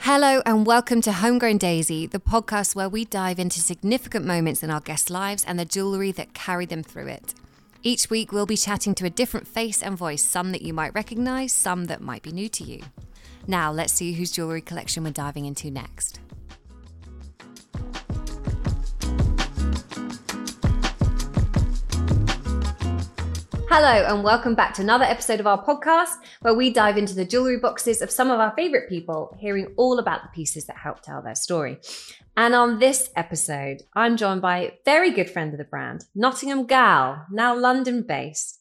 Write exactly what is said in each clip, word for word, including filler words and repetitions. Hello and welcome to Homegrown Daisy, the podcast where we dive into significant moments in our guests' lives and the jewellery that carried them through it. Each week we'll be chatting to a different face and voice, some that you might recognise, some that might be new to you. Now let's see whose jewellery collection we're diving into next. Hello and welcome back to another episode of our podcast where we dive into the jewellery boxes of some of our favourite people, hearing all about the pieces that help tell their story. And on this episode, I'm joined by a very good friend of the brand, Nottingham gal, now London-based,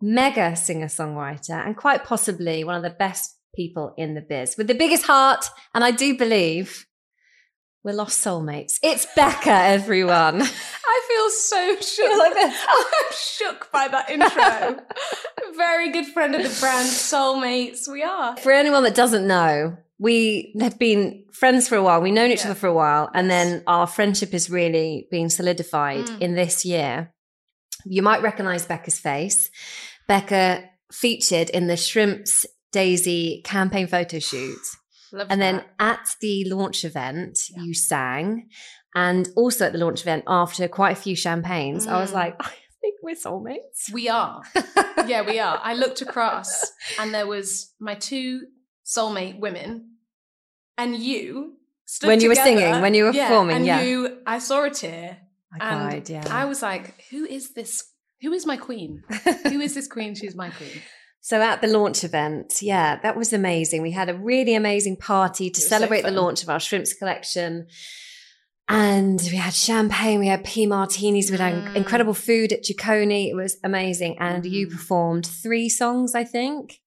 mega singer-songwriter and quite possibly one of the best people in the biz with the biggest heart, and I do believe we're lost soulmates. It's BEKA, everyone. I feel so shook. Feel like I'm shook by that intro. Very good friend of the brand, soulmates, we are. For anyone that doesn't know, we have been friends for a while. We've known each yeah. other for a while. And then our friendship is really being solidified mm. in this year. You might recognize BEKA's face. BEKA featured in the Shrimps Daisy campaign photo shoot. Love and that. Then at the launch event, yeah. you sang. And also at the launch event, after quite a few champagnes, mm. I was like, I think we're soulmates. We are. Yeah, we are. I looked across and there was my two soulmate women and you stood when you together. Were singing, when you were yeah, performing. And yeah. you, I saw a tear. I cried, yeah. I was like, who is this? Who is my queen? Who is this queen? She's my queen. So at the launch event, yeah, that was amazing. We had a really amazing party to celebrate so the launch of our Shrimps collection. And we had champagne, we had pea martinis, we had mm. incredible food at Giaconi. It was amazing. And mm. you performed three songs, I think.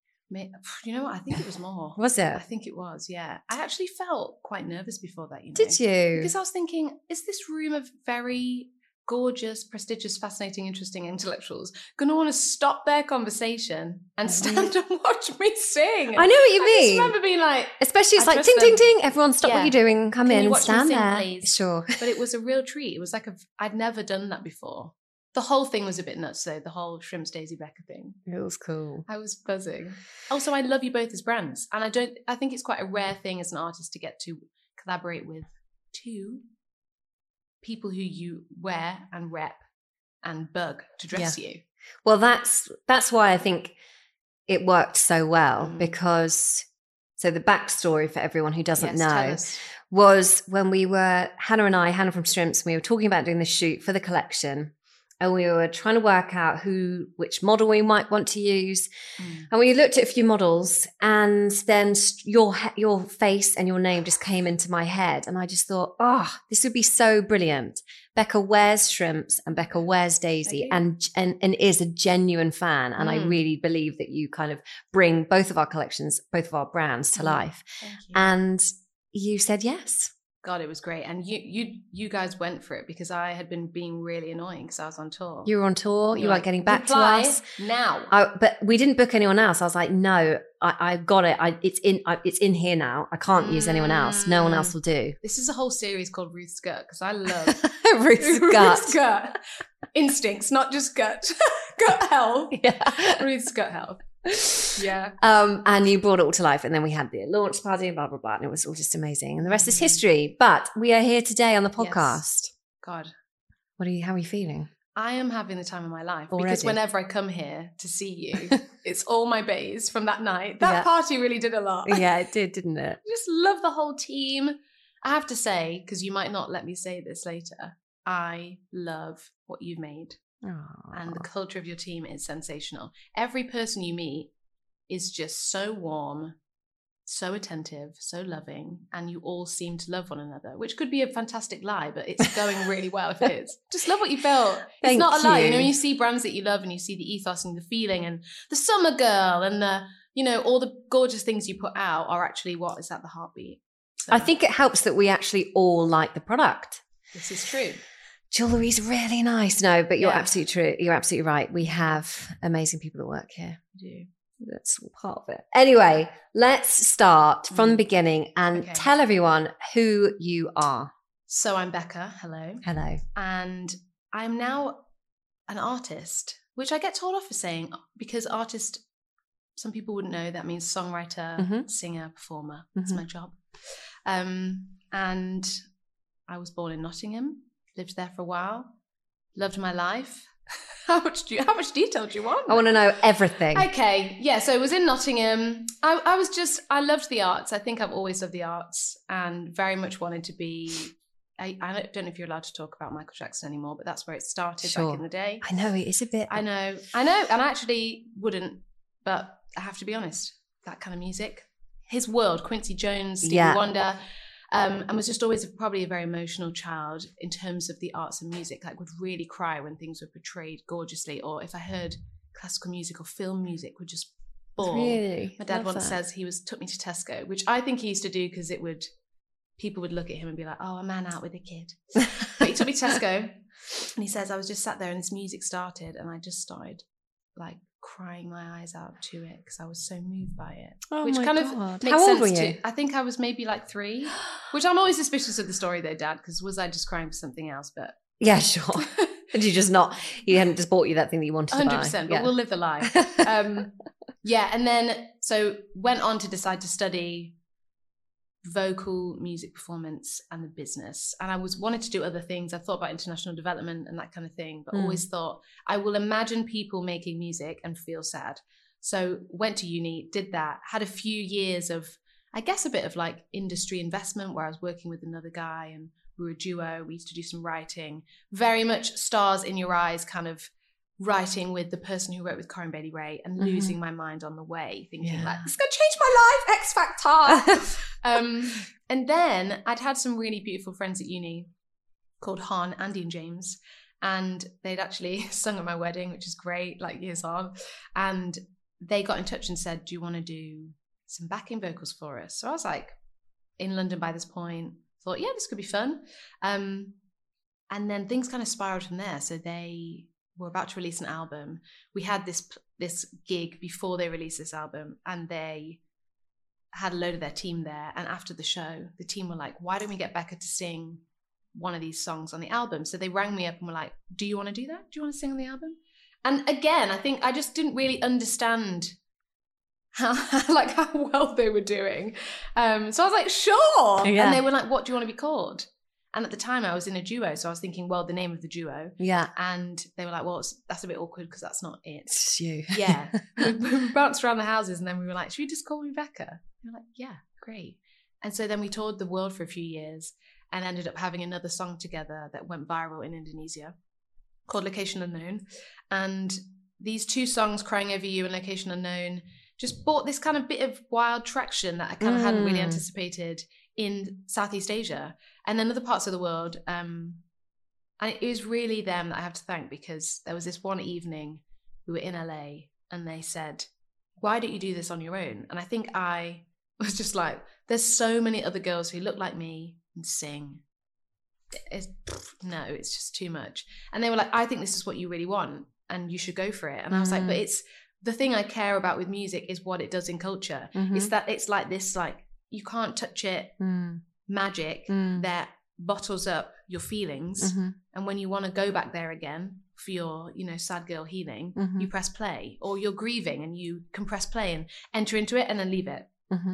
You know what? I think it was more. Was it? I think it was, yeah. I actually felt quite nervous before that, you know. Did you? Because I was thinking, is this room a very... gorgeous, prestigious, fascinating, interesting intellectuals going to want to stop their conversation and stand and watch me sing. I know what you I mean. I just remember being like... Especially it's I like, ding, ding, ding, everyone stop yeah. what you're doing, come Can in, you watch stand me sing, there. Please? Sure. But it was a real treat. It was like, a, I'd never done that before. The whole thing was a bit nuts though, the whole Shrimps Daisy Becca thing. It was cool. I was buzzing. Also, I love you both as brands. And I don't, I think it's quite a rare thing as an artist to get to collaborate with two people who you wear and rep and bug to dress yeah. you. Well, that's that's why I think it worked so well mm. because, so the backstory for everyone who doesn't yes, know was when we were, Hannah and I, Hannah from Shrimps, we were talking about doing the shoot for the collection and we were trying to work out who, which model we might want to use. Mm. And we looked at a few models and then your your face and your name just came into my head. And I just thought, oh, this would be so brilliant. BEKA wears Shrimps and BEKA wears Daisy okay. and, and and is a genuine fan. And mm. I really believe that you kind of bring both of our collections, both of our brands to mm. life. Thank you. And you said yes. God, it was great. And you you you guys went for it because I had been being really annoying because I was on tour. You were on tour. You, you were like, getting back to us. Now. I, but we didn't book anyone else. I was like, no, I, I got it. I, it's in I, it's in here now. I can't mm. use anyone else. No one else will do. This is a whole series called Ruth's Gut because I love Ruth's Gut. Ruth's Gut. Instincts, not just gut. Gut health. Yeah. Ruth's Gut health. Yeah. Um, and you brought it all to life. And then we had the launch party and blah, blah, blah. And it was all just amazing. And the rest mm-hmm. is history. But we are here today on the podcast. Yes. God. What are you, how are you feeling? I am having the time of my life already. Because whenever I come here to see you, it's all my bays from that night. That yeah. party really did a lot. Yeah, it did, didn't it? I just love the whole team. I have to say, because you might not let me say this later, I love what you've made. Aww. And the culture of your team is sensational. Every person you meet is just so warm, so attentive, so loving, and you all seem to love one another, which could be a fantastic lie, but it's going really well if it is. Just love what you built. Thank it's not a lie. You. you know, when you see brands that you love and you see the ethos and the feeling and the summer girl and the, you know, all the gorgeous things you put out are actually what is at the heartbeat. So, I think it helps that we actually all like the product. This is true. Jewellery's really nice. No, but you're yeah. absolutely true. You're absolutely right. We have amazing people that work here. We do. That's all part of it. Anyway, let's start from the beginning and okay. tell everyone who you are. So I'm BEKA. Hello. Hello. And I'm now an artist, which I get told off for saying, because artist, some people wouldn't know, that means songwriter, mm-hmm. singer, performer. That's mm-hmm. my job. Um, and I was born in Nottingham, lived there for a while, loved my life. How much do you, how much detail do you want? I want to know everything. Okay. Yeah. So it was in Nottingham. I, I was just, I loved the arts. I think I've always loved the arts and very much wanted to be, I, I don't know if you're allowed to talk about Michael Jackson anymore, but that's where it started sure. back in the day. I know. It is a bit. I know. I know. And I actually wouldn't, but I have to be honest, that kind of music, his world, Quincy Jones, Stevie yeah. Wonder, Um, and was just always a, probably a very emotional child in terms of the arts and music. Like, would really cry when things were portrayed gorgeously, or if I heard classical music or film music, would just bawl. Really? My dad Love once that. says he was took me to Tesco, which I think he used to do because it would people would look at him and be like, "Oh, a man out with a kid." But he took me to Tesco, and he says I was just sat there and this music started, and I just started like crying my eyes out to it because I was so moved by it. Oh which my kind God. Of makes How old sense were you? To, I think I was maybe like three, which I'm always suspicious of the story though, Dad, because was I just crying for something else? But yeah, sure. And you just not, you hadn't just bought you that thing that you wanted to buy. one hundred percent, but yeah. we'll live the life. Um, yeah. And then, so went on to decide to study vocal music performance and the business. And I was wanted to do other things. I thought about international development and that kind of thing, but mm. always thought I will imagine people making music and feel sad. So went to uni, did that, had a few years of, I guess, a bit of like industry investment where I was working with another guy and we were a duo. We used to do some writing, very much stars in your eyes, kind of writing with the person who wrote with Corinne Bailey Ray and mm-hmm. losing my mind on the way, thinking yeah. like, it's going to change my life, X Factor. um, and then I'd had some really beautiful friends at uni called Han and Ian James, and they'd actually sung at my wedding, which is great, like years on. And they got in touch and said, do you want to do some backing vocals for us? So I was like in London by this point, thought, yeah, this could be fun. Um, and then things kind of spiraled from there. So they... we're about to release an album. We had this this gig before they released this album, and they had a load of their team there. And after the show, the team were like, why don't we get BEKA to sing one of these songs on the album? So they rang me up and were like, do you want to do that? Do you want to sing on the album? And again, I think I just didn't really understand how like how well they were doing. Um, so I was like, sure. Yeah. And they were like, what do you want to be called? And at the time I was in a duo, so I was thinking, well, the name of the duo. Yeah. And they were like, well, it's, that's a bit awkward because that's not it. It's you. Yeah. we, we bounced around the houses and then we were like, should we just call me BEKA? And we were like, yeah, great. And so then we toured the world for a few years and ended up having another song together that went viral in Indonesia called Location Unknown. And these two songs, Crying Over You and Location Unknown, just brought this kind of bit of wild traction that I kind of mm. hadn't really anticipated in Southeast Asia and then other parts of the world. Um, and it was really them that I have to thank, because there was this one evening we were in L A and they said, why don't you do this on your own? And I think I was just like, there's so many other girls who look like me and sing. It's, no, it's just too much. And they were like, I think this is what you really want and you should go for it. And I was mm-hmm. like, but it's, the thing I care about with music is what it does in culture. Mm-hmm. It's that it's like this, like, you can't touch it, mm. magic mm. that bottles up your feelings. Mm-hmm. And when you want to go back there again for your, you know, sad girl healing, mm-hmm. you press play, or you're grieving and you can press play and enter into it and then leave it. Mm-hmm.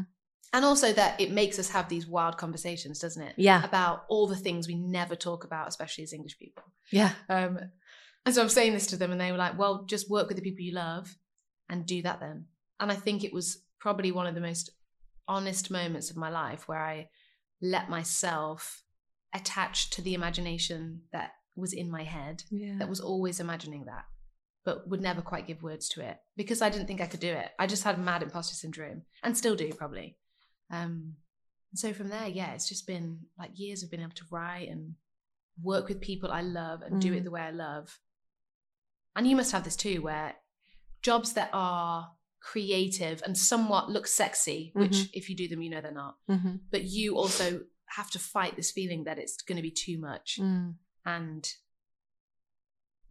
And also that it makes us have these wild conversations, doesn't it? Yeah. About all the things we never talk about, especially as English people. Yeah. Um, And so I'm saying this to them and they were like, well, just work with the people you love and do that then. And I think it was probably one of the most honest moments of my life where I let myself attach to the imagination that was in my head, yeah. that was always imagining that, but would never quite give words to it because I didn't think I could do it. I just had mad imposter syndrome and still do probably. Um, and so from there, yeah, it's just been like years of being able to write and work with people I love and mm. do it the way I love. And you must have this too, where jobs that are creative and somewhat look sexy, which mm-hmm. if you do them, you know they're not, mm-hmm. but you also have to fight this feeling that it's going to be too much. Mm. And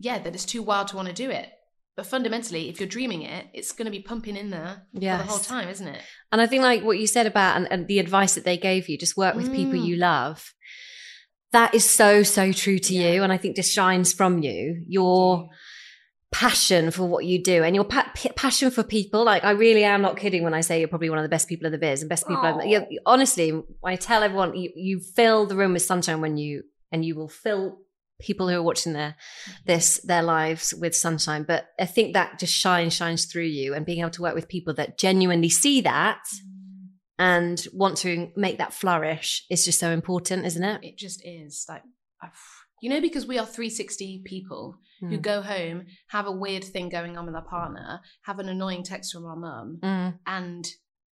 yeah, that it's too wild to want to do it. But fundamentally, if you're dreaming it, it's going to be pumping in there yes. for the whole time, isn't it? And I think like what you said about and, and the advice that they gave you, just work with mm. people you love. That is so, so true to yeah. you. And I think just shines from you, your passion for what you do and your pa- p- passion for people. Like I really am not kidding when I say you're probably one of the best people in the biz and best people. I've, you, honestly, I tell everyone, you, you fill the room with sunshine when you, and you will fill people who are watching their this their lives with sunshine. But I think that just shine shines through you, and being able to work with people that genuinely see that mm. and want to make that flourish is just so important, isn't it? It just is. Like, you know, because we are three sixty people mm. who go home, have a weird thing going on with our partner, have an annoying text from our mum mm. and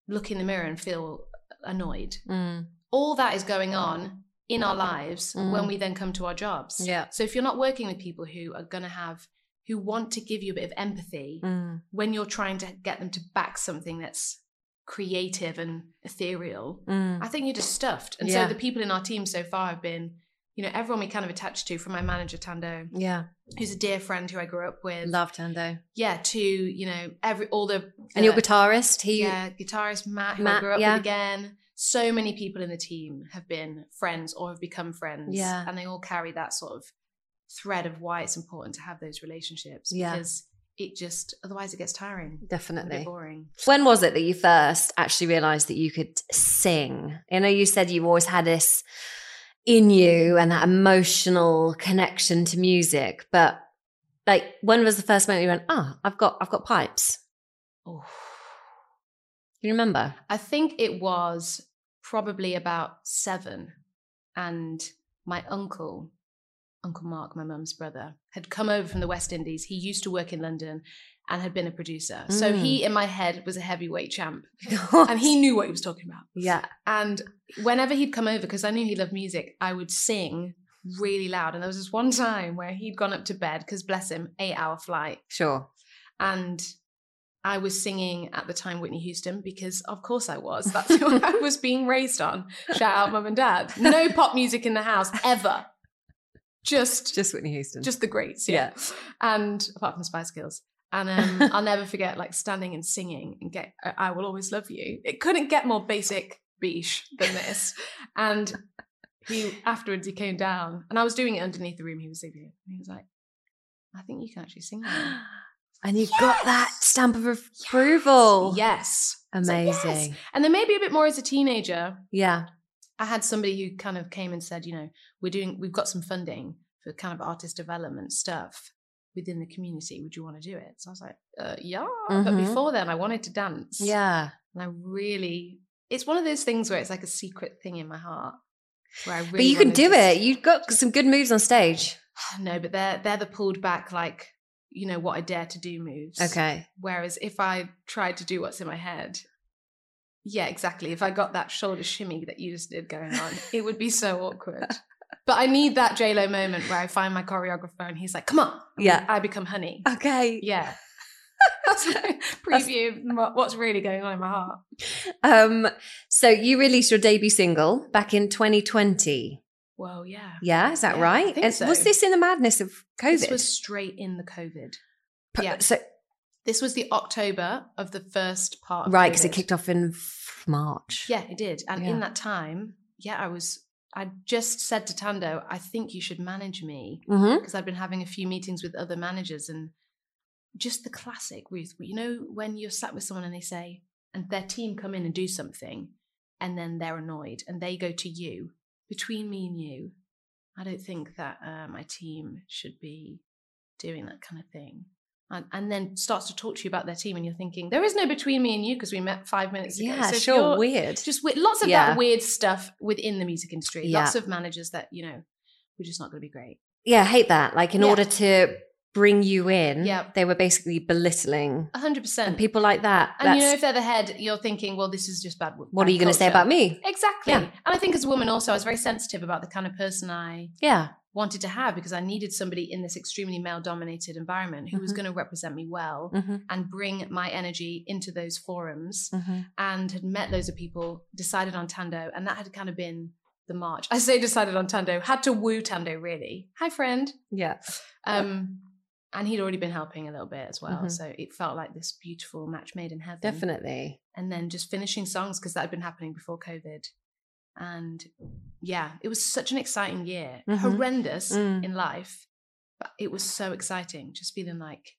look in the mirror and feel annoyed. Mm. All that is going on in our lives mm. when we then come to our jobs. Yeah. So if you're not working with people who are going to have, who want to give you a bit of empathy mm. when you're trying to get them to back something that's creative and ethereal, mm. I think you're just stuffed. And yeah. so the people in our team so far have been, you know, everyone we kind of attached to, from my manager, Tando, yeah, who's a dear friend who I grew up with. Love Tando. Yeah, to, you know, every all the... the and your guitarist. He, yeah, guitarist Matt, who Matt, I grew up yeah. with again. So many people in the team have been friends or have become friends yeah. and they all carry that sort of thread of why it's important to have those relationships yeah. because it just, otherwise it gets tiring. Definitely. A bit boring. When was it that you first actually realised that you could sing? I know you said you always had this in you and that emotional connection to music, but like when was the first moment you went, oh, I've got, I've got pipes? Oh, you remember? I think it was probably about seven, and my uncle, Uncle Mark, my mum's brother, had come over from the West Indies. He used to work in London and had been a producer. Mm. So he, in my head, was a heavyweight champ. And he knew what he was talking about. Yeah. And whenever he'd come over, because I knew he loved music, I would sing really loud. And there was this one time where he'd gone up to bed, because bless him, eight hour flight. Sure. And I was singing at the time Whitney Houston, because of course I was. That's who I was being raised on. Shout out mum and dad. No pop music in the house ever. Just just Whitney Houston. Just the greats. Yeah. yeah. And apart from Spice Girls. And um, I'll never forget like standing and singing and get I Will Always Love You. It couldn't get more basic beesh than this. And he afterwards he came down and I was doing it underneath the room he was sleeping in. And he was like, I think you can actually sing now. And you yes! got that stamp of approval. Yes. yes. Amazing. Like, yes. And then maybe a bit more as a teenager. Yeah. I had somebody who kind of came and said, you know, we're doing, we've got some funding for kind of artist development stuff within the community. Would you want to do it? So I was like, uh, yeah. Mm-hmm. But before then I wanted to dance. Yeah. And I really, it's one of those things where it's like a secret thing in my heart. Where I really but you can do to... it. You've got some good moves on stage. No, but they're, they're the pulled back, like, you know, what I dare to do moves. Okay. Whereas if I tried to do what's in my head, yeah, exactly. If I got that shoulder shimmy that you just did going on, it would be so awkward. But I need that J-Lo moment where I find my choreographer and he's like, come on. Yeah. I become honey. Okay. Yeah. That's a preview of what's really going on in my heart. Um. So you released your debut single back in twenty twenty. Well, yeah. Yeah, is that yeah, right? And so. Was this in the madness of COVID? This was straight in the COVID. P- yeah. So this was the October of the first part of right, because it kicked off in March. Yeah, it did. And yeah. in that time, yeah, I was, I just said to Tando, I think you should manage me, because mm-hmm. I'd been having a few meetings with other managers, and just the classic, Ruth, you know, when you're sat with someone and they say, and their team come in and do something and then they're annoyed and they go to you. Between me and you, I don't think that uh, my team should be doing that kind of thing. And, and then starts to talk to you about their team, and you're thinking, there is no between me and you because we met five minutes ago. Yeah, so sure, weird. Just lots of yeah. that weird stuff within the music industry. Yeah. Lots of managers that, you know, we're just not going to be great. Yeah, I hate that. Like in yeah. order to bring you in, yeah. they were basically belittling. one hundred percent. And people like that. And you know, if they're the head, you're thinking, well, this is just bad. bad what are you going to say about me? Exactly. Yeah. And I think as a woman also, I was very sensitive about the kind of person I... yeah. wanted to have, because I needed somebody in this extremely male-dominated environment who mm-hmm. was going to represent me well mm-hmm. and bring my energy into those forums mm-hmm. and had met loads of people, decided on Tando, and that had kind of been the march. I say decided on Tando, had to woo Tando, really. Hi, friend. Yeah. Um, and he'd already been helping a little bit as well, mm-hmm. so it felt like this beautiful match made in heaven. Definitely. And then just finishing songs, because that had been happening before COVID. And yeah, it was such an exciting year, mm-hmm. horrendous mm. in life, but it was so exciting. Just feeling like,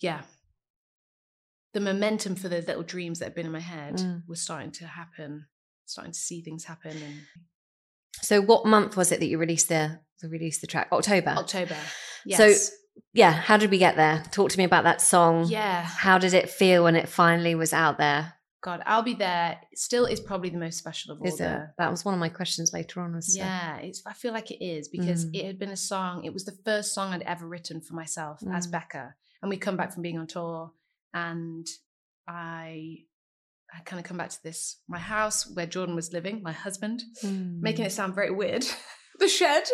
yeah, the momentum for the little dreams that had been in my head mm. was starting to happen, starting to see things happen. And so, what month was it that you released the the released the track? October. October. Yes. So, yeah, how did we get there? Talk to me about that song. Yeah. How did it feel when it finally was out there? God, I'll Be There still is probably the most special of all. Is it? That was one of my questions later on. Was yeah, it's, I feel like it is, because mm. it had been a song. It was the first song I'd ever written for myself mm. as BEKA. And we come back from being on tour, and I, I kind of come back to this, my house where Jordan was living, my husband, mm. making it sound very weird. The shed.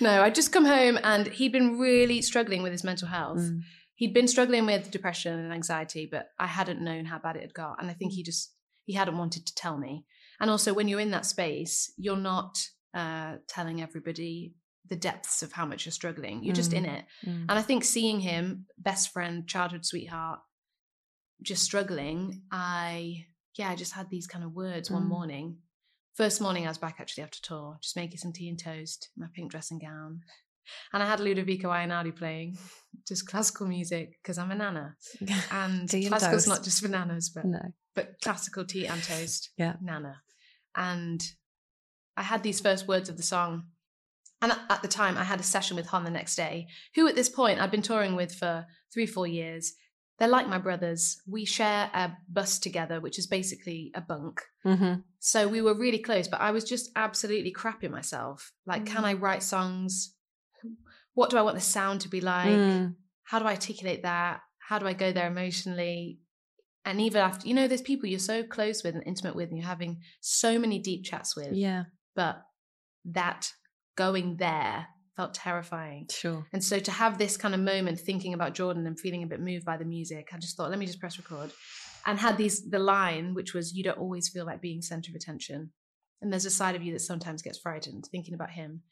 No, I'd just come home, and he'd been really struggling with his mental health. Mm. He'd been struggling with depression and anxiety, but I hadn't known how bad it had got. And I think he just, he hadn't wanted to tell me. And also when you're in that space, you're not uh, telling everybody the depths of how much you're struggling. You're mm. just in it. Mm. And I think seeing him, best friend, childhood sweetheart, just struggling, I, yeah, I just had these kind of words mm. one morning. First morning I was back actually after tour, just making some tea and toast, my pink dressing gown. And I had Ludovico Einaudi playing just classical music, because I'm a nana, and classical's not just for nanas, but no. but classical tea and toast, yeah, nana. And I had these first words of the song, and at the time I had a session with Han the next day, who at this point I'd been touring with for three, four years. They're like my brothers. We share a bus together, which is basically a bunk. Mm-hmm. So we were really close, but I was just absolutely crapping myself. Like, mm-hmm. can I write songs? What do I want the sound to be like? Mm. How do I articulate that? How do I go there emotionally? And even after, you know, there's people you're so close with and intimate with, and you're having so many deep chats with. Yeah. But that going there felt terrifying. Sure. And so to have this kind of moment thinking about Jordan and feeling a bit moved by the music, I just thought, let me just press record. And had these the line, which was, you don't always feel like being centre of attention. And there's a side of you that sometimes gets frightened, thinking about him.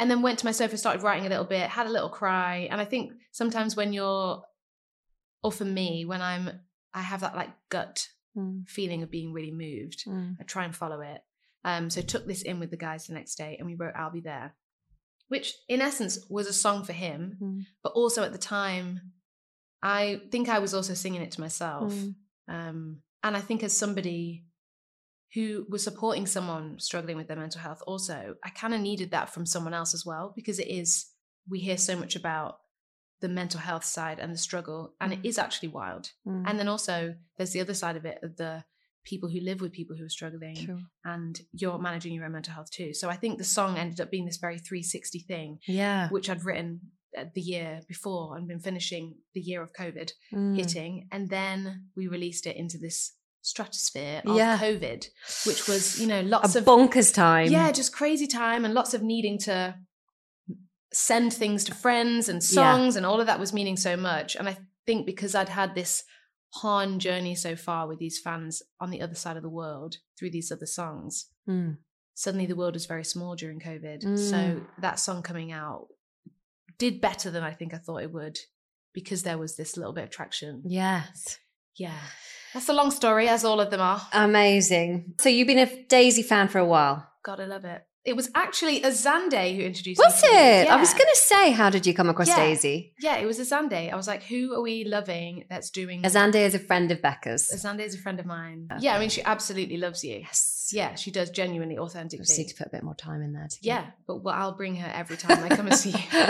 And then went to my sofa, started writing a little bit, had a little cry. And I think sometimes when you're, or for me, when I'm, I have that like gut mm. feeling of being really moved. Mm. I try and follow it. Um, so took this in with the guys the next day, and we wrote I'll Be There, which in essence was a song for him. Mm. But also at the time, I think I was also singing it to myself. Mm. Um, and I think as somebody who was supporting someone struggling with their mental health also, I kind of needed that from someone else as well, because it is, we hear so much about the mental health side and the struggle, and it is actually wild. Mm. And then also there's the other side of it, of the people who live with people who are struggling. True. And you're managing your own mental health too. So I think the song ended up being this very three sixty thing, yeah, which I'd written the year before and been finishing the year of COVID mm. hitting. And then we released it into this stratosphere of yeah. COVID, which was, you know, lots a of bonkers time, yeah, just crazy time, and lots of needing to send things to friends and songs, yeah. and all of that was meaning so much. And I think because I'd had this Han journey so far with these fans on the other side of the world through these other songs, mm. suddenly the world was very small during COVID. Mm. So that song coming out did better than I think I thought it would, because there was this little bit of traction. Yes. Yeah. That's a long story, as all of them are. Amazing. So you've been a Daisy fan for a while. God, I love it. It was actually Azande who introduced was me. Was it? Yeah. I was going to say, how did you come across yeah. Daisy? Yeah, it was Azande. I was like, who are we loving that's doing... Azande is a friend of Becca's. Azande is a friend of mine. Okay. Yeah, I mean, she absolutely loves you. Yes. Yeah, she does genuinely, authentically. I just need to put a bit more time in there. Yeah, you? but well, I'll bring her every time I come and see you.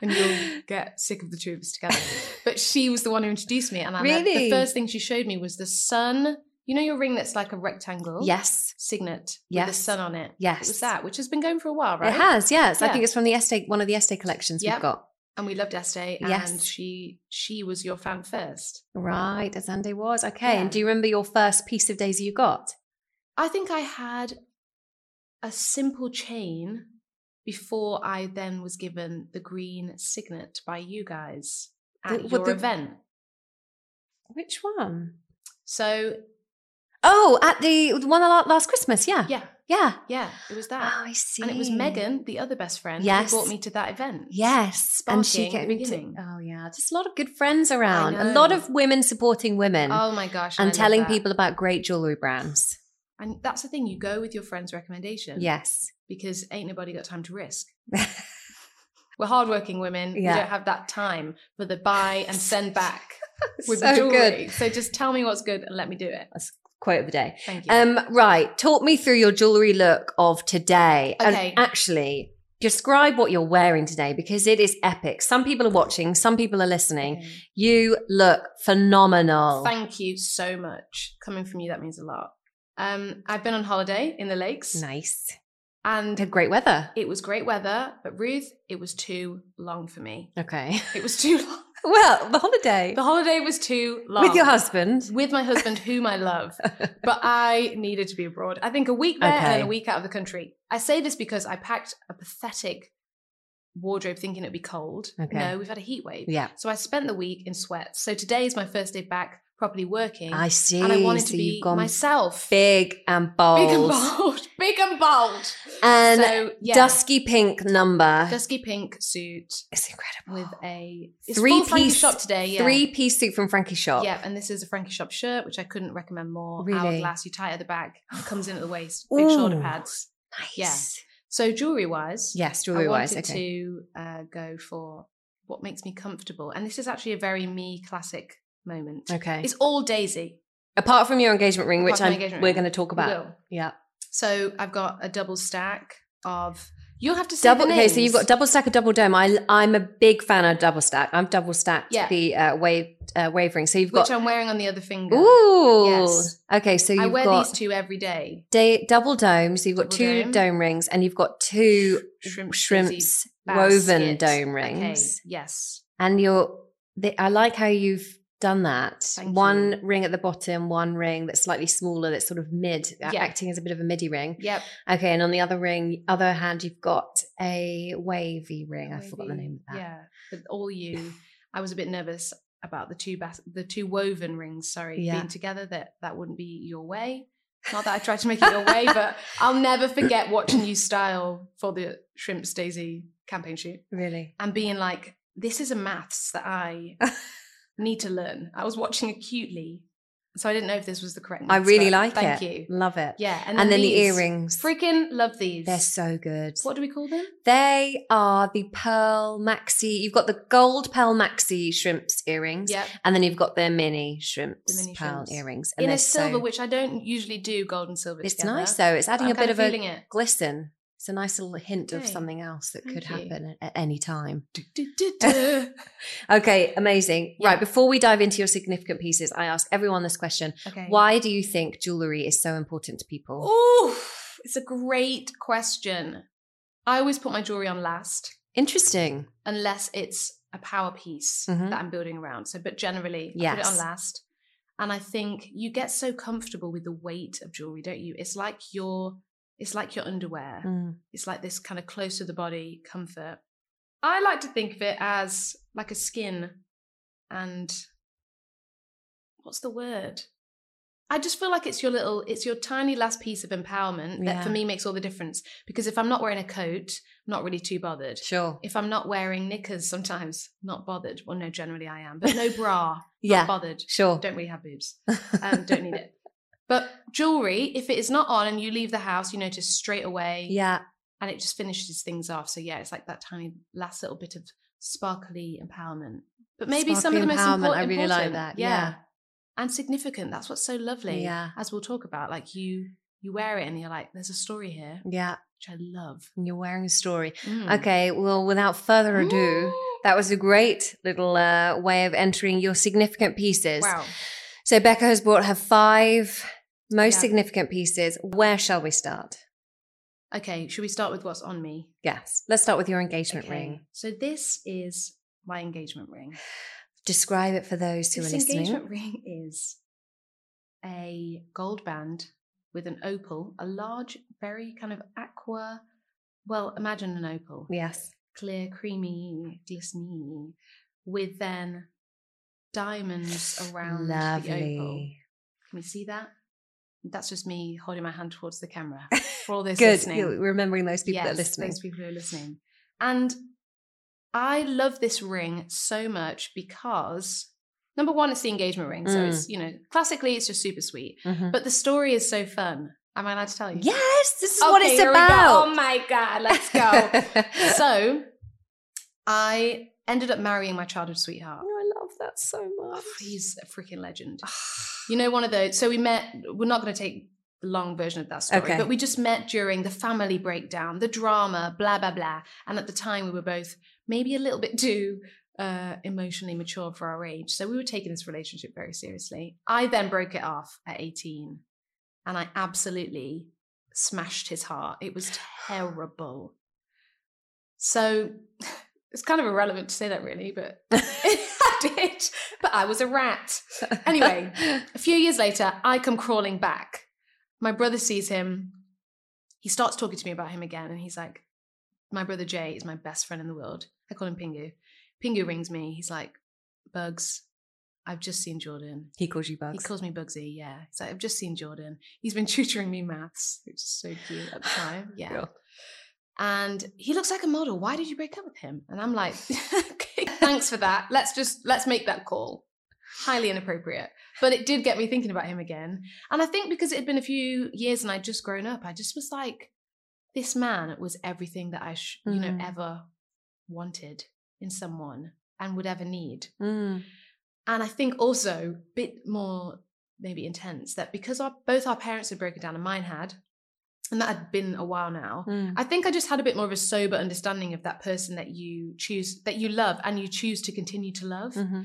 And you'll get sick of the two of us together. But she was the one who introduced me. And I really? Had, the first thing she showed me was the sun... You know your ring that's like a rectangle? Yes. Signet yes. with the sun on it? Yes. It was that, which has been going for a while, right? It has, yes. Yeah. I think it's from the Estee, one of the Estee collections yep. we've got. And we loved Estee. Yes. And she she was your fan first. Right, Azande was. Okay. Yeah. And do you remember your first piece of Daisy you got? I think I had a simple chain before I then was given the green signet by you guys at the, your the, event. Which one? So... Oh, at the one last Christmas, yeah. Yeah. Yeah. Yeah, it was that. Oh, I see. And it was Megan, the other best friend, yes. who brought me to that event. Yes. Sparking and she came into, oh, yeah. Just a lot of good friends around. A lot of women supporting women. Oh, my gosh. And, and telling people about great jewellery brands. And that's the thing. You go with your friend's recommendation. Yes. Because ain't nobody got time to risk. We're hardworking women. Yeah. We don't have that time for the buy and send back with so the jewellery. So just tell me what's good and let me do it. That's quote of the day. Thank you. Um, right. Talk me through your jewellery look of today. Okay. And actually, describe what you're wearing today because it is epic. Some people are watching. Some people are listening. Okay. You look phenomenal. Thank you so much. Coming from you, that means a lot. Um, I've been on holiday in the lakes. Nice. And had great weather. It was great weather. But Ruth, it was too long for me. Okay. It was too long. Well, the holiday. The holiday was too long. With your husband. With my husband, whom I love. But I needed to be abroad. I think a week there okay. and a week out of the country. I say this because I packed a pathetic wardrobe thinking it'd be cold. Okay. No, we've had a heat wave. Yeah. So I spent the week in sweats. So today is my first day back properly working. I see. And I wanted so to be myself. Big and bold. Big and bold. Big and bold. And so, yeah. dusky pink number. Dusky pink suit. It's incredible. With a it's three piece Frankie Shop today. Yeah. Three piece suit from Frankie Shop. Yeah. And this is a Frankie Shop shirt, which I couldn't recommend more. Really? Hourglass. You tie it at the back. It comes in at the waist. Big Ooh, shoulder pads. Nice. Yeah. So jewelry wise. Yes, jewelry wise. I wanted wise. Okay. to uh, go for what makes me comfortable. And this is actually a very me classic moment. Okay. It's all Daisy. Apart from your engagement ring, Apart which I'm, engagement we're ring. going to talk about. Yeah. So I've got a double stack of, you'll have to say double, the names. Okay, so you've got double stack of double dome. I, I'm a big fan of double stack. I'm double stacked yeah. the uh, wave, uh, wave ring. So you've got. Which I'm wearing on the other finger. Ooh. Yes. Okay, so you've got. I wear got these two every day. day double dome. So you've got double two dome. dome rings and you've got two Shrimp, shrimps woven dome rings. Okay. Yes. And you're, the, I like how you've. Done that. Thank one you. Ring at the bottom, one ring that's slightly smaller, that's sort of mid, yep. acting as a bit of a midi ring. Yep. Okay, and on the other ring, other hand, you've got a wavy ring. Wavy. I forgot the name of that. Yeah, but all you. I was a bit nervous about the two bas- the two woven rings. Sorry, yeah. being together. That that wouldn't be your way. Not that I tried to make it your way, but I'll never forget watching you style for the Shrimps Daisy campaign shoot. Really, and being like, this is a maths that I. Need to learn. I was watching acutely, so I didn't know if this was the correct one. I really like thank it. Thank you. Love it. Yeah. And then, and then the earrings. Freaking love these. They're so good. What do we call them? They are the pearl maxi. You've got the gold pearl maxi shrimps earrings. Yep. And then you've got their mini shrimps the mini pearl shrimps. Earrings. And in a silver, so... which I don't usually do gold and silver it's together. It's nice though. It's adding a bit of, of a it. glisten. It's a nice little hint okay. of something else that Thank could you. happen at any time. Du, du, du, du. Okay, amazing. Yeah. Right, before we dive into your significant pieces, I ask everyone this question. Okay. Why do you think jewellery is so important to people? Ooh, it's a great question. I always put my jewellery on last. Interesting. Unless it's a power piece mm-hmm. that I'm building around. So, but generally, yes. I put it on last. And I think you get so comfortable with the weight of jewellery, don't you? It's like you're... It's like your underwear. Mm. It's like this kind of close to the body comfort. I like to think of it as like a skin and what's the word? I just feel like it's your little, it's your tiny last piece of empowerment yeah. that for me makes all the difference. Because if I'm not wearing a coat, I'm not really too bothered. Sure. If I'm not wearing knickers, sometimes not bothered. Well, no, generally I am. But no bra, yeah. not bothered. Sure. Don't really have boobs. Um, don't need it. But jewelry, if it is not on and you leave the house, you notice straight away. Yeah. and it just finishes things off. So yeah, it's like that tiny last little bit of sparkly empowerment. But maybe sparkly some of the most important. I really important, like that. Yeah. yeah. And significant. That's what's so lovely. Yeah. As we'll talk about, like you, you wear it and you're like, there's a story here. Yeah. Which I love. And you're wearing a story. Mm. Okay. Well, without further ado, mm. that was a great little uh, way of entering your significant pieces. Wow. So Becca has brought her five most yeah. significant pieces. Where shall we start? Okay, should we start with what's on me? Yes. Let's start with your engagement okay. ring. So this is my engagement ring. Describe it for those who this are listening. This engagement ring is a gold band with an opal, a large, very kind of aqua, well, imagine an opal. Yes. Clear, creamy, glistening, with then diamonds around Lovely. The opal. Can we see that? That's just me holding my hand towards the camera for all those Good. Listening. You're remembering those people yes, that are listening. Those people who are listening. And I love this ring so much because, number one, it's the engagement ring. So mm. it's, you know, classically, it's just super sweet. Mm-hmm. But the story is so fun. Am I allowed to tell you? Yes, this is okay, what it's about. Oh my God, let's go. So I ended up marrying my childhood sweetheart. That so much. Oh, he's a freaking legend. You know, one of those. So we met, we're not going to take the long version of that story, okay. but we just met during the family breakdown, the drama, blah, blah, blah. And at the time we were both maybe a little bit too uh, emotionally mature for our age. So we were taking this relationship very seriously. I then broke it off at eighteen and I absolutely smashed his heart. It was terrible. So it's kind of irrelevant to say that really, but I did. But I was a rat. Anyway, a few years later, I come crawling back. My brother sees him. He starts talking to me about him again. And he's like, my brother Jay is my best friend in the world. I call him Pingu. Pingu rings me. He's like, Bugs, I've just seen Jordan. He calls you Bugs. He calls me Bugsy, yeah. He's like, I've just seen Jordan. He's been tutoring me maths, which is so cute at the time. Yeah. Cool. And he looks like a model. Why did you break up with him? And I'm like, okay, thanks for that. Let's just, let's make that call. Highly inappropriate. But it did get me thinking about him again. And I think because it had been a few years and I'd just grown up, I just was like, this man was everything that I, sh- mm. you know, ever wanted in someone and would ever need. Mm. And I think also a bit more maybe intense that because our, both our parents had broken down and mine had, and that had been a while now, mm. I think I just had a bit more of a sober understanding of that person that you choose, that you love and you choose to continue to love. Mm-hmm.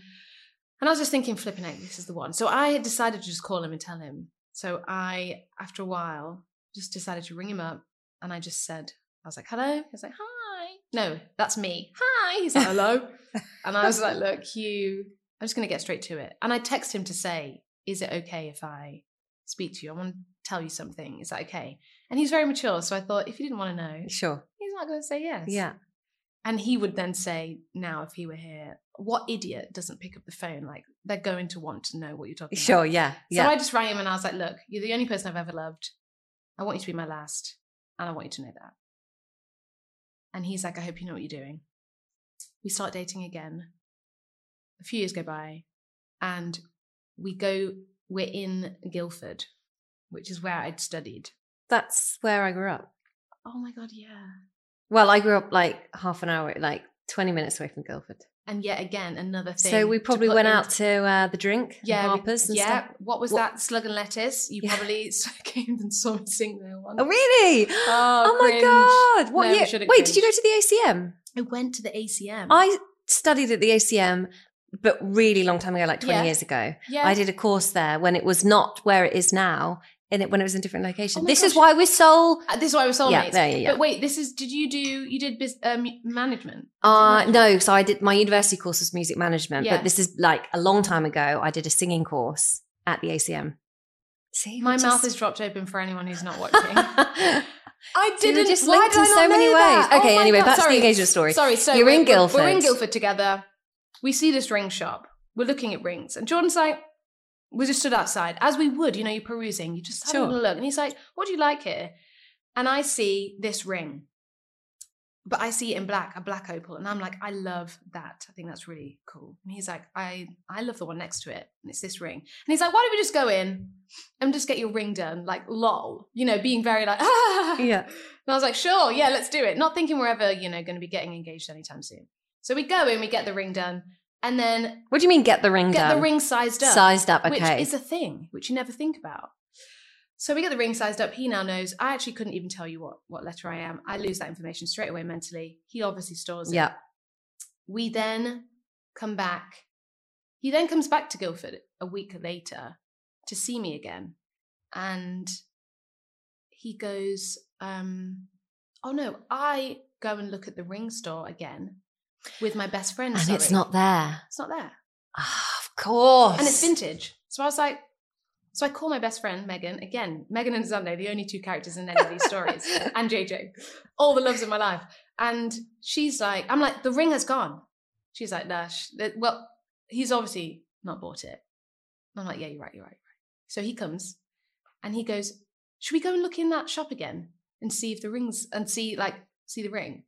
And I was just thinking, flipping out, this is the one. So I had decided to just call him and tell him. So I, after a while, just decided to ring him up and I just said, I was like, hello? He was like, hi. No, that's me. Hi. He's like, hello? And I was like, look, you, I'm just going to get straight to it. And I text him to say, is it okay if I speak to you? I want to tell you something. Is that okay? And he's very mature. So I thought if he didn't want to know, sure, he's not going to say yes. Yeah. And he would then say now, if he were here, what idiot doesn't pick up the phone? Like they're going to want to know what you're talking sure, about. Sure. Yeah. Yeah. So I just rang him and I was like, look, you're the only person I've ever loved. I want you to be my last. And I want you to know that. And he's like, I hope you know what you're doing. We start dating again. A few years go by and we go, we're in Guildford, which is where I'd studied. That's where I grew up. Oh my God, yeah. Well, I grew up like half an hour, like twenty minutes away from Guildford. And yet again, another thing. So we probably went out to uh, the drink, yeah, Harper's and yeah. stuff. What was what? that, Slug and Lettuce? You yeah. probably came and saw me sing there once. Oh, really? Oh, oh my God. What no, year? Wait, cringe. Did you go to the A C M? I went to the A C M. I studied at the A C M. But really long time ago, like twenty yeah. years ago. Yeah. I did a course there when it was not where it is now, and it when it was in different locations. Oh this, is why we're soul- uh, this is why we're soulmates. Yeah, there, yeah. But wait, this is, did you do, you did biz- um, management? Uh, management? No, so I did, my university course was music management, yeah. but this is like a long time ago, I did a singing course at the A C M. See, My just... mouth is dropped open for anyone who's not watching. I didn't, so just why did in I not so many ways. That? Okay, oh anyway, God. That's Sorry. The engagement story. Sorry, so You're we're, in Guildford. We're in Guildford together. We see this ring shop. We're looking at rings. And Jordan's like, we just stood outside. As we would, you know, you're perusing. You just have sure. a look. And he's like, what do you like here? And I see this ring. but I see it in black, a black opal. And I'm like, I love that. I think that's really cool. And he's like, I, I love the one next to it. And it's this ring. And he's like, why don't we just go in and just get your ring done? Like, lol, you know, being very like, ah. Yeah. And I was like, sure, yeah, let's do it. Not thinking we're ever, you know, going to be getting engaged anytime soon. So we go in, we get the ring done. And then. What do you mean get the ring get done? Get the ring sized up. Sized up, okay. Which is a thing, which you never think about. So we get the ring sized up. He now knows. I actually couldn't even tell you what, what letter I am. I lose that information straight away mentally. He obviously stores it. Yeah. We then come back. He then comes back to Guildford a week later to see me again. And he goes, um, oh no, I go and look at the ring store again with my best friend. And sorry. It's not there. It's not there. Oh, of course. And it's vintage. So I was like, So I call my best friend, Megan, again, Megan and Azande, the only two characters in any of these stories, and J J, all the loves of my life. And she's like, I'm like, the ring has gone. She's like, nah, sh- well, he's obviously not bought it. And I'm like, yeah, you're right, you're right, you're right. So he comes and he goes, should we go and look in that shop again and see if the ring's, and see like, see the ring?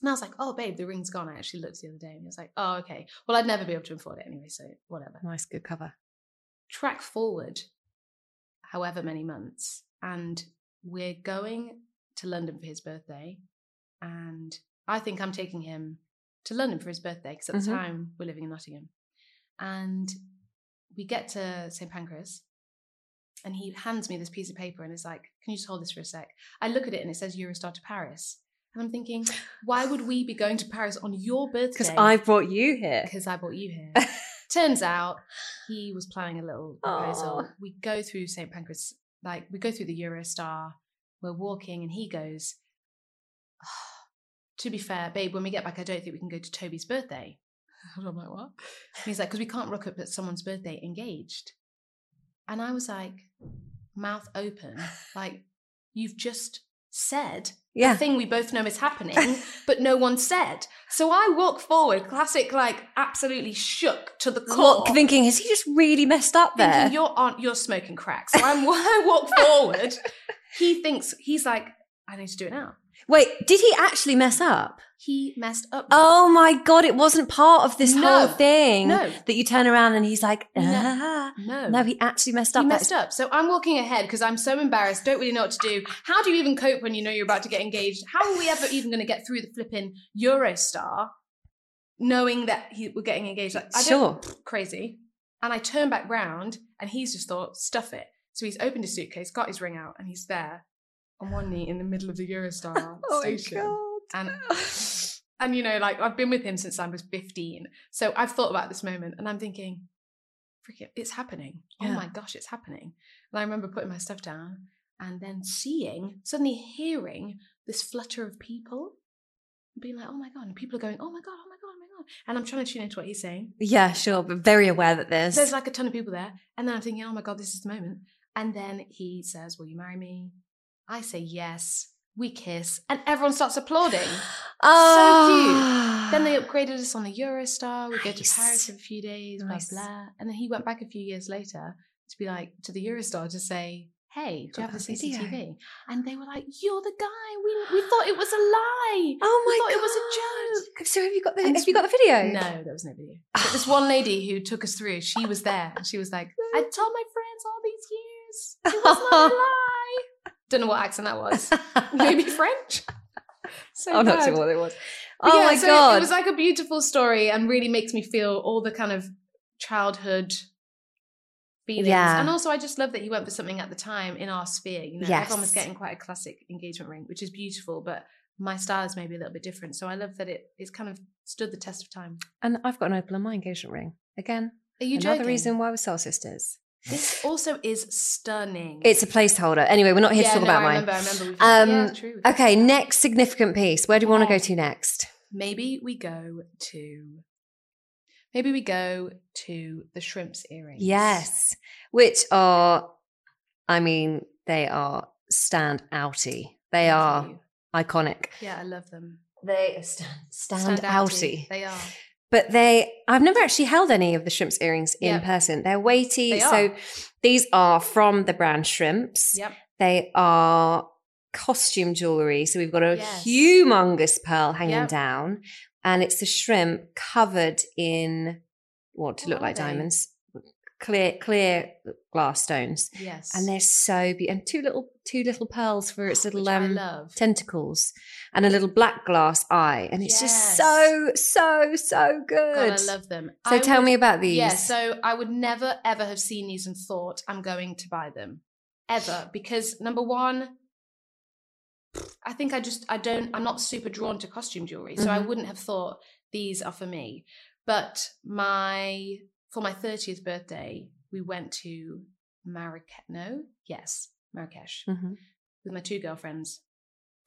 And I was like, oh, babe, the ring's gone. I actually looked the other day and he was like, oh, okay. Well, I'd never be able to afford it anyway, so whatever. Nice, good cover. Track forward however many months, and we're going to London for his birthday, and I think I'm taking him to London for his birthday because at mm-hmm. the time we're living in Nottingham, and we get to Saint Pancras and he hands me this piece of paper and is like, can you just hold this for a sec? I look at it and it says Eurostar to Paris. And I'm thinking, why would we be going to Paris on your birthday? Because I brought you here. Because I brought you here. Turns out he was planning a little proposal. Aww. We go through Saint Pancras, like we go through the Eurostar. We're walking and he goes, oh, to be fair, babe, when we get back, I don't think we can go to Toby's birthday. And I'm like, what? And he's like, because we can't rock up at someone's birthday engaged. And I was like, mouth open. Like, you've just said yeah. the thing we both know is happening, but no one said. So I walk forward, classic, like absolutely shook to the core, Look, thinking, "Has he just really messed up there?" Thinking, your aunt, you're smoking crack. So I'm, I walk forward. He thinks he's like, "I need to do it now." Wait, did he actually mess up? He messed up. Oh my God, it wasn't part of this no, whole thing no. that you turn around and he's like, ah. No, no. No, he actually messed up. He messed that. up. So I'm walking ahead because I'm so embarrassed, don't really know what to do. How do you even cope when you know you're about to get engaged? How are we ever even going to get through the flipping Eurostar knowing that he, we're getting engaged? Like, I don't, sure. Crazy. And I turn back round and he's just thought, stuff it. So he's opened his suitcase, got his ring out and he's there. On one knee in the middle of the Eurostar oh station. Oh my God. And, and, you know, like I've been with him since I was fifteen. So I've thought about this moment and I'm thinking, freaking, it's happening. Yeah. Oh my gosh, it's happening. And I remember putting my stuff down and then seeing, suddenly hearing this flutter of people and being like, oh my God. And people are going, oh my God, oh my God, oh my God. And I'm trying to tune into what he's saying. Yeah, sure. But very aware that there's. There's like a ton of people there. And then I'm thinking, oh my God, this is the moment. And then he says, will you marry me? I say yes, we kiss, and everyone starts applauding. Oh. So cute. Then they upgraded us on the Eurostar. We nice. Go to Paris for a few days, nice. Blah, blah. And then he went back a few years later to be like, to the Eurostar to say, hey, do you have the C C T V? Video. And they were like, you're the guy. We we thought it was a lie. Oh my God. We thought God. It was a joke. So have you got the, have you got the video? No, there was no video. But this one lady who took us through, she was there. And she was like, I told my friends all these years. It was not a lie. Don't know what accent that was. Maybe French. So I'm bad. Not sure what it was. But oh yeah, my so God. It was like a beautiful story and really makes me feel all the kind of childhood feelings. Yeah. And also I just love that he went for something at the time in our sphere. You know, yes. Everyone was getting quite a classic engagement ring, which is beautiful, but my style is maybe a little bit different. So I love that it, it's kind of stood the test of time. And I've got an opal on my engagement ring. Again, are you another joking? Reason why we're soul sisters. This also is stunning. It's a placeholder. Anyway, we're not here yeah, to talk no, about I mine. Remember, I remember. Um, yeah, true. Okay, next significant piece. Where do we yeah. want to go to next? Maybe we go to. Maybe we go to the Shrimps earrings. Yes, which are, I mean, they are stand outy. They Thank are you. Iconic. Yeah, I love them. They are stand stand, stand outy. outy. They are. But they, I've never actually held any of the Shrimps earrings in yep. person. They're weighty. They so these are from the brand Shrimps. Yep. They are costume jewellery. So we've got a yes. humongous pearl hanging yep. down, and it's a shrimp covered in what to what look like they? diamonds. Clear, clear glass stones. Yes, and they're so beautiful. And two little, two little pearls for its little um, tentacles, and a little black glass eye. And it's yes. just so, so, so good. God, I love them. So I tell would, me about these. Yeah. So I would never, ever have seen these and thought I'm going to buy them, ever, because number one, I think I just I don't I'm not super drawn to costume jewelry, so mm-hmm. I wouldn't have thought these are for me. But my For my thirtieth birthday, we went to Marrakesh. No, yes, Marrakesh mm-hmm. with my two girlfriends,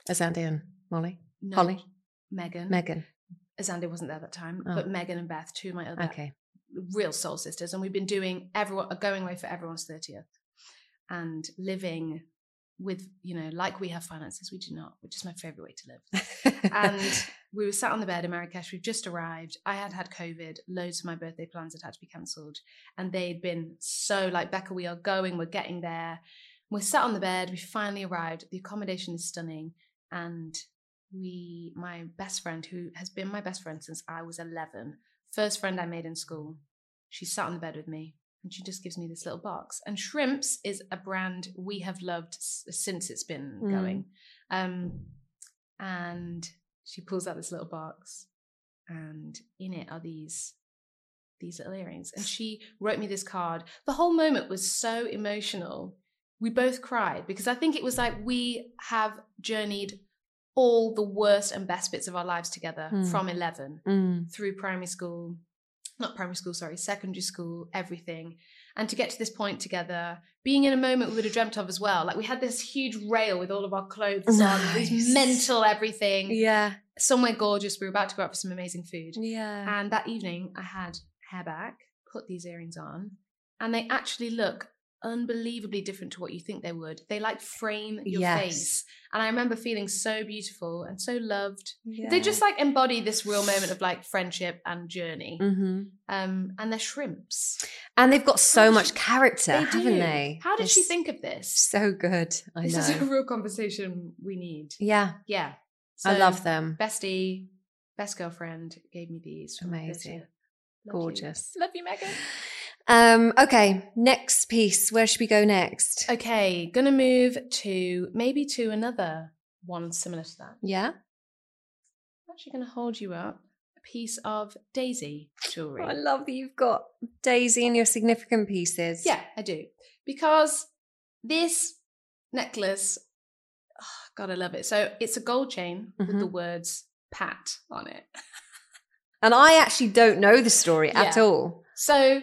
Azande and Molly. No, Holly, Megan. Megan. Azande wasn't there that time, oh. but Megan and Beth, two of my other okay. real soul sisters, and we've been doing everyone a going away for everyone's thirtieth, and living with, you know, like we have finances, we do not, which is my favorite way to live. And we were sat on the bed in Marrakesh. We've just arrived. I had had COVID. Loads of my birthday plans had had to be cancelled. And they'd been so like, Becca, we are going. We're getting there. We're sat on the bed. We finally arrived. The accommodation is stunning. And we, my best friend, who has been my best friend since I was eleven, first friend I made in school, she sat on the bed with me. And she just gives me this little box. And Shrimps is a brand we have loved s- since it's been mm. going. Um, and she pulls out this little box, and in it are these these little earrings. And she wrote me this card. The whole moment was so emotional. We both cried because I think it was like we have journeyed all the worst and best bits of our lives together mm. from eleven mm. through primary school. Not primary school, sorry, secondary school, everything. And to get to this point together, being in a moment we would have dreamt of as well. Like we had this huge rail with all of our clothes nice. on, this mental everything. Yeah. Somewhere gorgeous. We were about to go out for some amazing food. Yeah. And that evening I had hair back, put these earrings on, and they actually look unbelievably different to what you think they would. They like frame your yes. face. And I remember feeling so beautiful and so loved. Yeah. They just like embody this real moment of like friendship and journey. Mm-hmm. Um, and they're shrimps. And they've got so much character, they haven't do. they? How did it's she think of this? So good. I this know. This is a real conversation we need. Yeah. Yeah. So I love them. Bestie, best girlfriend gave me these. Amazing. Gorgeous. You. Love you, Megan. Um, okay, next piece. Where should we go next? Okay, gonna move to maybe to another one similar to that. Yeah. I'm actually gonna hold you up a piece of daisy jewellery. Oh, I love that you've got daisy in your significant pieces. Yeah, I do. Because this necklace, oh, God, I love it. So it's a gold chain mm-hmm. with the words Pat on it. And I actually don't know the story yeah. at all. So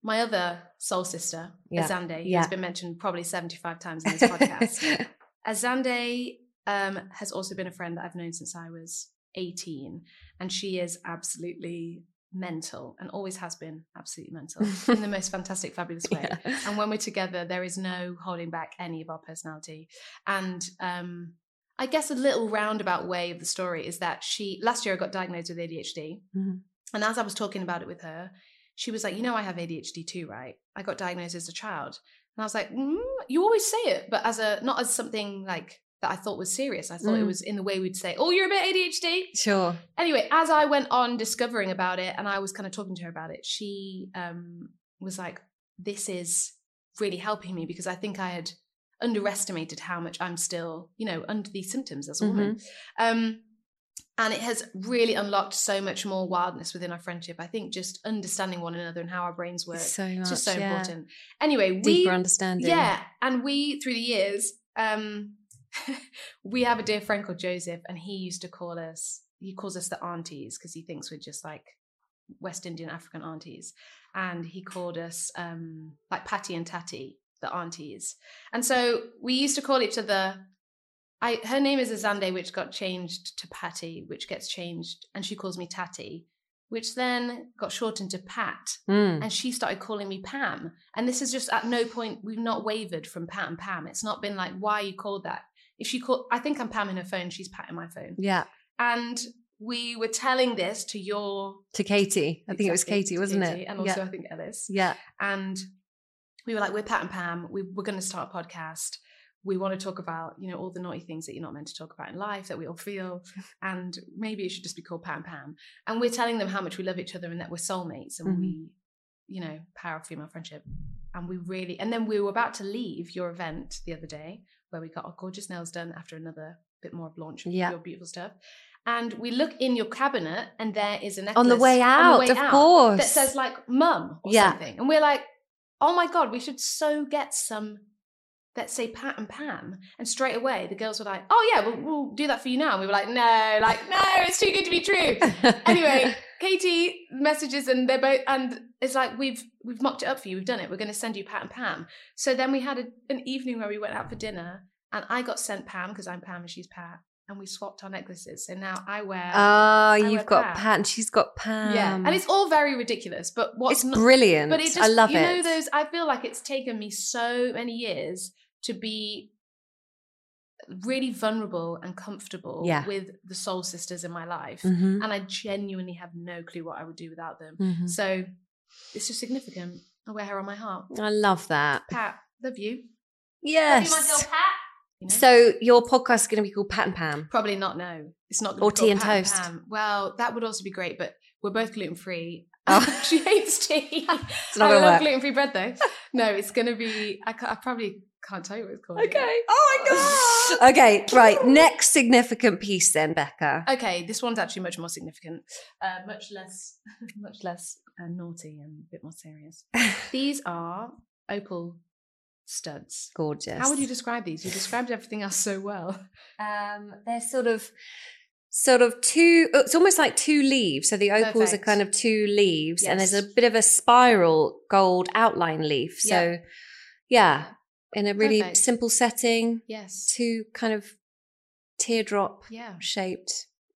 my other soul sister, yeah. Azande, who's yeah. been mentioned probably seventy-five times in this podcast. Azande um, has also been a friend that I've known since I was eighteen. And she is absolutely mental and always has been absolutely mental in the most fantastic, fabulous way. Yeah. And when we're together, there is no holding back any of our personality. And um, I guess a little roundabout way of the story is that she, last year I got diagnosed with A D H D. Mm-hmm. And as I was talking about it with her, she was like, you know, I have A D H D too, right? I got diagnosed as a child. And I was like, mm, you always say it, but as a, not as something like that I thought was serious. I thought mm. it was in the way we'd say, oh, you're a bit A D H D. Sure. Anyway, as I went on discovering about it and I was kind of talking to her about it, she um, was like, this is really helping me because I think I had underestimated how much I'm still, you know, under these symptoms as a mm-hmm. woman. Um, And it has really unlocked so much more wildness within our friendship. I think just understanding one another and how our brains work so much, it's just so yeah. important. Anyway, we deeper understanding. Yeah, and we through the years, um, we have a dear friend called Joseph, and he used to call us. He calls us the aunties because he thinks we're just like West Indian African aunties, and he called us um, like Patty and Tatty, the aunties. And so we used to call each other. I, her name is Azande, which got changed to Patty, which gets changed, and she calls me Tatty, which then got shortened to Pat, mm. and she started calling me Pam. And this is just at no point we've not wavered from Pat and Pam. It's not been like, why are you called that? If she called, I think I'm Pam in her phone, she's Pat in my phone. Yeah, and we were telling this to your to Katie. I exactly, think it was Katie, wasn't Katie, it? And also yeah. I think Ellis. Yeah, and we were like, we're Pat and Pam. We, we're going to start a podcast. we want to talk about, you know, all the naughty things that you're not meant to talk about in life that we all feel, and maybe it should just be called Pam Pam. And we're telling them how much we love each other and that we're soulmates and mm-hmm. we, you know, power of female friendship. And we really, and then we were about to leave your event the other day where we got our gorgeous nails done after another bit more of launch of yeah. your beautiful stuff. And we look in your cabinet and there is a necklace on the way out, the way of out course. That says like mum or yeah. something. And we're like, oh my God, we should so get some, let's say Pat and Pam. And straight away, the girls were like, oh yeah, we'll, we'll do that for you now. And we were like, no, like, no, it's too good to be true. Anyway, Katie messages and they're both, and it's like, we've, we've mocked it up for you. We've done it. We're going to send you Pat and Pam. So then we had a, an evening where we went out for dinner and I got sent Pam because I'm Pam and she's Pat. And we swapped our necklaces. So now I wear. Oh, I you've wear got Pat. Pat and she's got Pam. Yeah. And it's all very ridiculous. But what's. It's not, brilliant. But it just, I love you it. You know, those. I feel like it's taken me so many years to be really vulnerable and comfortable yeah. with the soul sisters in my life. Mm-hmm. And I genuinely have no clue what I would do without them. Mm-hmm. So it's just significant. I wear her on my heart. I love that. Pat, love you. Yes. Love you, myself, Pat. You know? So your podcast is going to be called Pat and Pam? Probably not, no. It's not going or to be called Pat toast. And Pam. Well, that would also be great, but we're both gluten-free. Oh. She hates tea. It's not I love work. Gluten-free bread, though. No, it's going to be... I, I probably can't tell you what it's called. Okay. Yet. Oh, my God! Okay, right. Next significant piece then, Becca. Okay, this one's actually much more significant. Uh, much less, much less uh, naughty and a bit more serious. These are opal... studs. Gorgeous. How would you describe these? You described everything else so well. Um, they're sort of, sort of two, it's almost like two leaves. So the opals Perfect. Are kind of two leaves yes. and there's a bit of a spiral gold outline leaf. So yeah, yeah in a really Perfect. Simple setting. Yes. Two kind of teardrop yeah. shaped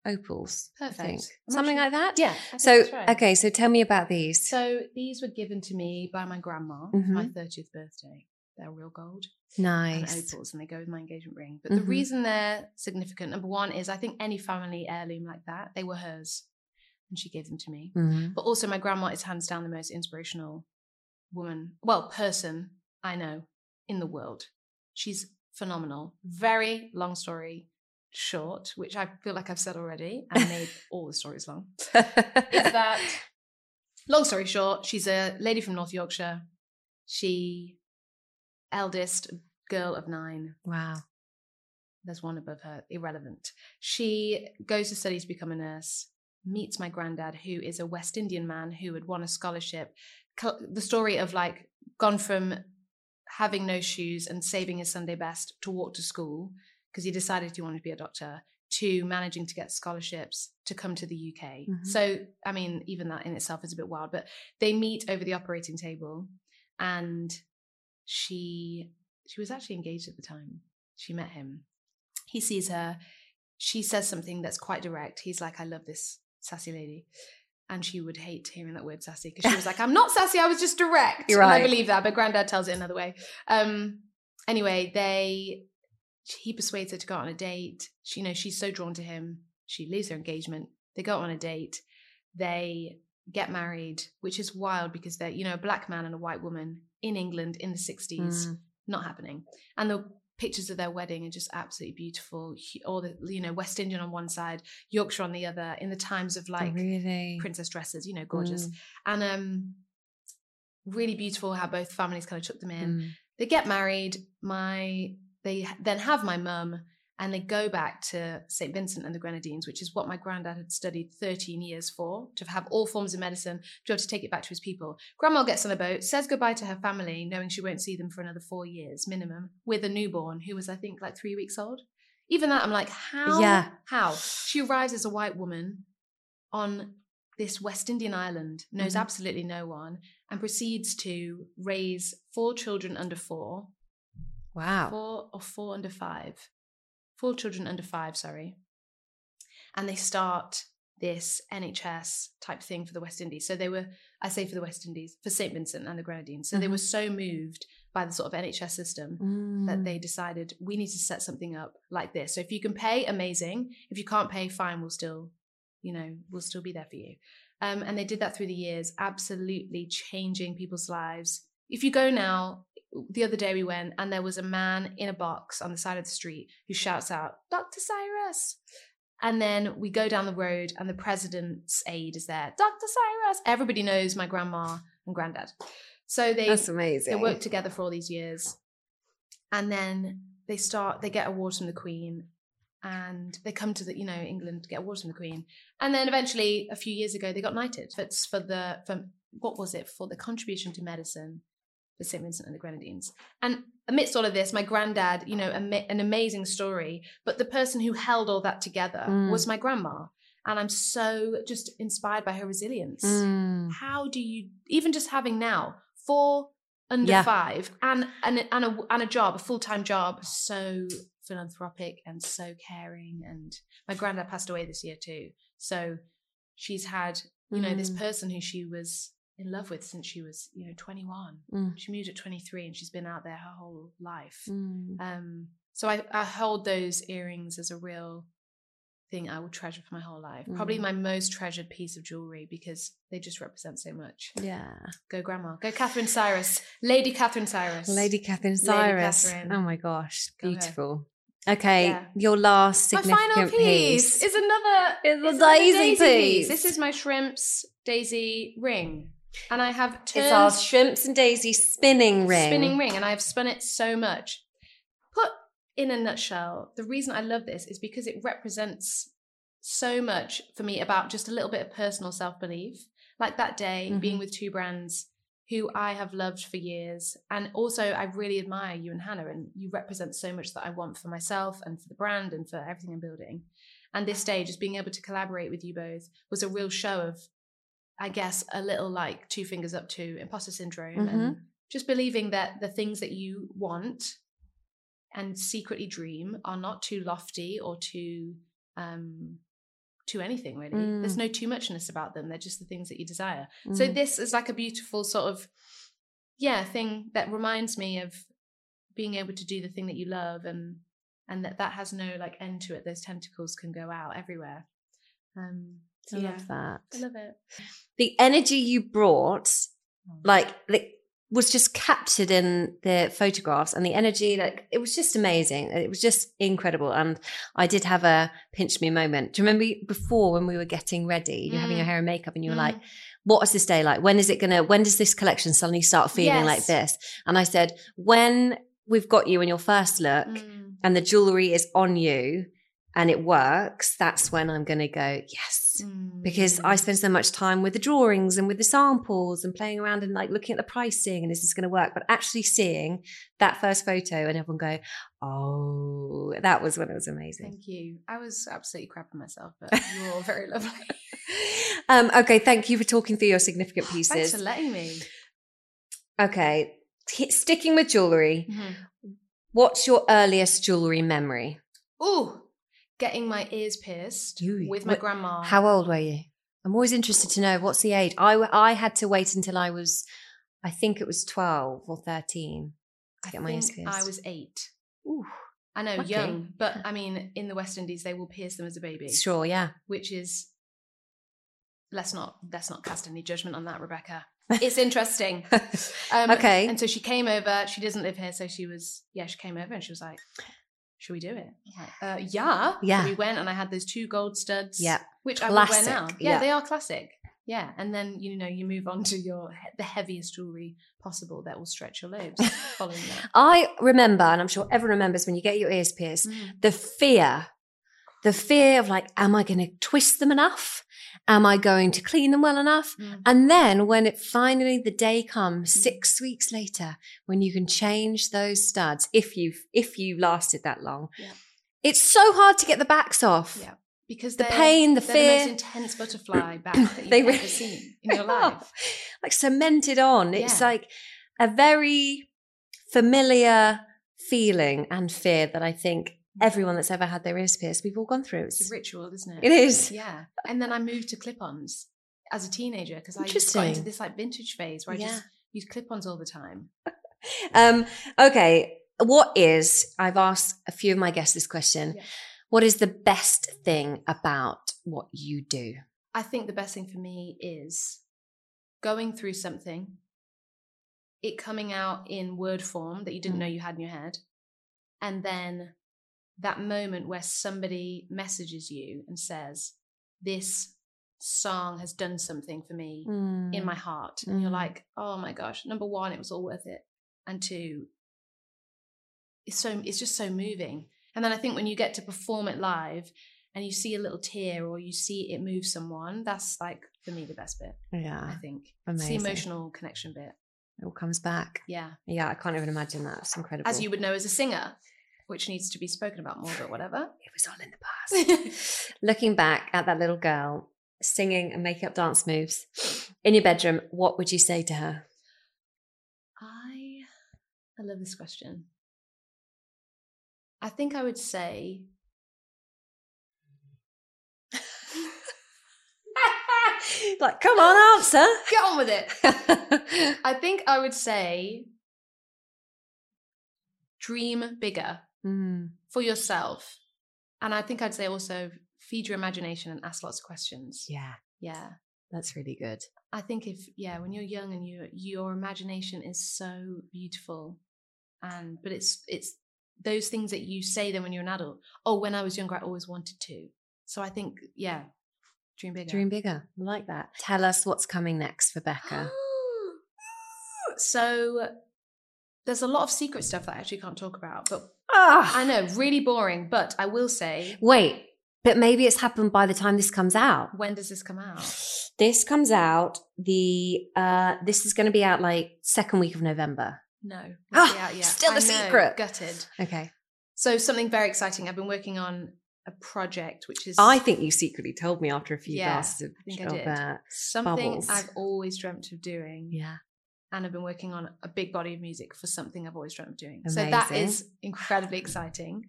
opals. Perfect. I think. Something sure. like that? Yeah. So, right. okay. So tell me about these. So these were given to me by my grandma mm-hmm. for my thirtieth birthday. They're real gold. Nice. And opals, and they go with my engagement ring. But mm-hmm. the reason they're significant, number one, is I think any family heirloom like that, they were hers and she gave them to me. Mm-hmm. But also my grandma is hands down the most inspirational woman, well, person I know in the world. She's phenomenal. Very long story short, which I feel like I've said already and made all the stories long. Is that long story short, she's a lady from North Yorkshire. She... eldest girl of nine. Wow. There's one above her. Irrelevant. She goes to study to become a nurse, meets my granddad, who is a West Indian man who had won a scholarship. The story of like gone from having no shoes and saving his Sunday best to walk to school because he decided he wanted to be a doctor, to managing to get scholarships to come to the U K. Mm-hmm. So, I mean, even that in itself is a bit wild, but they meet over the operating table and She she was actually engaged at the time. She met him. He sees her. She says something that's quite direct. He's like, I love this sassy lady. And she would hate hearing that word sassy because she was like, I'm not sassy. I was just direct. You're right. And I believe that. But granddad tells it another way. Um, anyway, they he persuades her to go out on a date. She, you know, she's so drawn to him. She leaves her engagement. They go out on a date. They get married, which is wild because they're, you know, a black man and a white woman in England in the sixties, mm. not happening. And the pictures of their wedding are just absolutely beautiful. All the, you know, West Indian on one side, Yorkshire on the other, in the times of like really? Princess dresses, you know, gorgeous. Mm. And um, really beautiful how both families kind of took them in. Mm. They get married. My, they then have my mum and they go back to Saint Vincent and the Grenadines, which is what my granddad had studied thirteen years for, to have all forms of medicine, to be able to take it back to his people. Grandma gets on a boat, says goodbye to her family, knowing she won't see them for another four years minimum, with a newborn who was, I think, like three weeks old. Even that, I'm like, how? Yeah. How? She arrives as a white woman on this West Indian island, knows mm-hmm. absolutely no one, and proceeds to raise four children under four. Wow. Four or four under five. Four children under five, sorry. And they start this N H S type thing for the West Indies. So they were, I say for the West Indies, for Saint Vincent and the Grenadines. So mm-hmm. they were so moved by the sort of N H S system mm. that they decided we need to set something up like this. So if you can pay, amazing. If you can't pay, fine, we'll still, you know, we'll still be there for you. Um, and they did that through the years, absolutely changing people's lives. If you go now, the other day we went and there was a man in a box on the side of the street who shouts out, Doctor Cyrus. And then we go down the road and the president's aide is there, Doctor Cyrus. Everybody knows my grandma and granddad. So they, That's amazing. They work together for all these years. And then they start, they get awards from the Queen and they come to the, you know, England to get awards from the Queen. And then eventually a few years ago, they got knighted. It's for the, for, what was it? For the contribution to medicine for Saint Vincent and the Grenadines. And amidst all of this, my granddad, you know, am- an amazing story, but the person who held all that together mm. was my grandma. And I'm so just inspired by her resilience. Mm. How do you, even just having now four under yeah. five and, and, and, a, and a job, a full-time job, so philanthropic and so caring. And my granddad passed away this year too. So she's had, you know, mm. this person who she was in love with since she was, you know, twenty-one. Mm. She moved at twenty-three and she's been out there her whole life. Mm. Um, so I, I hold those earrings as a real thing I will treasure for my whole life. Mm. Probably my most treasured piece of jewellery because they just represent so much. Yeah. Go Grandma. Go Catherine Cyrus. Lady Catherine Cyrus. Lady Catherine Cyrus. Lady Catherine. Oh my gosh. Go Beautiful. Her. Okay, yeah. Your last significant piece. My final piece, piece is another, is is daisy, daisy piece. piece. This is my Shrimps Daisy ring. And I have turned... It's our Shrimps and Daisy spinning ring. Spinning ring, and I have spun it so much. Put in a nutshell, the reason I love this is because it represents so much for me about just a little bit of personal self-belief. Like that day, mm-hmm. being with two brands who I have loved for years. And also I really admire you and Hannah, and you represent so much that I want for myself and for the brand and for everything I'm building. And this day, just being able to collaborate with you both was a real show of, I guess, a little like two fingers up to imposter syndrome mm-hmm. and just believing that the things that you want and secretly dream are not too lofty or too, um, to anything really. Mm. There's no too muchness about them. They're just the things that you desire. Mm. So this is like a beautiful sort of yeah thing that reminds me of being able to do the thing that you love, and and that that has no like end to it. Those tentacles can go out everywhere. Um so I yeah. love that. I love it. The energy you brought like like was just captured in the photographs, and the energy, like it was just amazing. It was just incredible. And I did have a pinch me moment. Do you remember before when we were getting ready, you're mm. having your hair and makeup and you were mm. like, what is this day like? When is it going to, when does this collection suddenly start feeling yes. like this? And I said, when we've got you in your first look mm. and the jewelry is on you and it works, that's when I'm going to go, yes. Mm. Because I spend so much time with the drawings and with the samples and playing around and like looking at the pricing and is this going to work? But actually seeing that first photo and everyone go, oh, that was when it was amazing. Thank you. I was absolutely crapping myself, but you're all very lovely. um, okay, thank you for talking through your significant pieces. Thanks for letting me. Okay, sticking with jewellery, mm-hmm. what's your earliest jewellery memory? Ooh. Getting my ears pierced Ooh. with my what, grandma. How old were you? I'm always interested to know what's the age. I, I had to wait until I was, I think it was twelve or thirteen to I get my ears pierced. I was eight. Ooh, I know, okay. young, but I mean, in the West Indies, they will pierce them as a baby. Sure, yeah. Which is, let's not let's not cast any judgment on that, Rebecca. It's interesting. um, okay. And so she came over. She doesn't live here, so she was yeah. She came over and she was like, should we do it? Uh, yeah. Yeah. So we went and I had those two gold studs, yeah. which classic. I would wear now. Yeah, yeah, they are classic. Yeah. And then, you know, you move on to your the heaviest jewellery possible that will stretch your lobes following that. I remember, and I'm sure everyone remembers when you get your ears pierced, mm. the fear, the fear of like, am I going to twist them enough? Am I going to clean them well enough? Mm. And then when it finally, the day comes, mm. six weeks later, when you can change those studs, if you've, if you lasted that long, yeah. it's so hard to get the backs off. Yeah. Because the pain, the fear. The most intense butterfly back that you've ever seen in your life. Like cemented on. It's yeah. like a very familiar feeling and fear that I think everyone that's ever had their ears pierced, we've all gone through. It's, it's a ritual, isn't it? It is. Yeah. And then I moved to clip-ons as a teenager because I just got into this like vintage phase where I yeah. just use clip-ons all the time. um, okay. What is, I've asked a few of my guests this question. Yeah. What is the best thing about what you do? I think the best thing for me is going through something it coming out in word form that you didn't mm. know you had in your head, and then that moment where somebody messages you and says, this song has done something for me mm. in my heart. And mm. you're like, oh my gosh, number one, it was all worth it. And two, it's so, it's just so moving. And then I think when you get to perform it live and you see a little tear or you see it move someone, that's like, for me, the best bit. Yeah. I think. Amazing. It's the emotional connection bit. It all comes back. Yeah. Yeah. I can't even imagine that. It's incredible. As you would know as a singer, which needs to be spoken about more, but whatever. It was all in the past. Looking back at that little girl singing and making up dance moves in your bedroom, what would you say to her? I, I love this question. I think I would say, like, come on, answer. Get on with it. I think I would say, dream bigger mm. for yourself. And I think I'd say also, feed your imagination and ask lots of questions. Yeah. Yeah. That's really good. I think if, yeah, when you're young and you, your imagination is so beautiful, and, but it's, it's, those things that you say then when you're an adult, oh, when I was younger, I always wanted to. So I think, yeah, dream bigger. Dream bigger. I like that. Tell us what's coming next for BEKA. So there's a lot of secret stuff that I actually can't talk about, but oh. I know, really boring, but I will say. Wait, but maybe it's happened by the time this comes out. When does this come out? This comes out the, uh, this is going to be out like second week of November. No, oh, out yet. Still a secret. Gutted. Okay. So something very exciting. I've been working on a project, which is. I think you secretly told me after a few yeah, glasses of, I think of I did. Uh, something bubbles. I've always dreamt of doing. Yeah. And I've been working on a big body of music for something I've always dreamt of doing. Amazing. So that is incredibly exciting.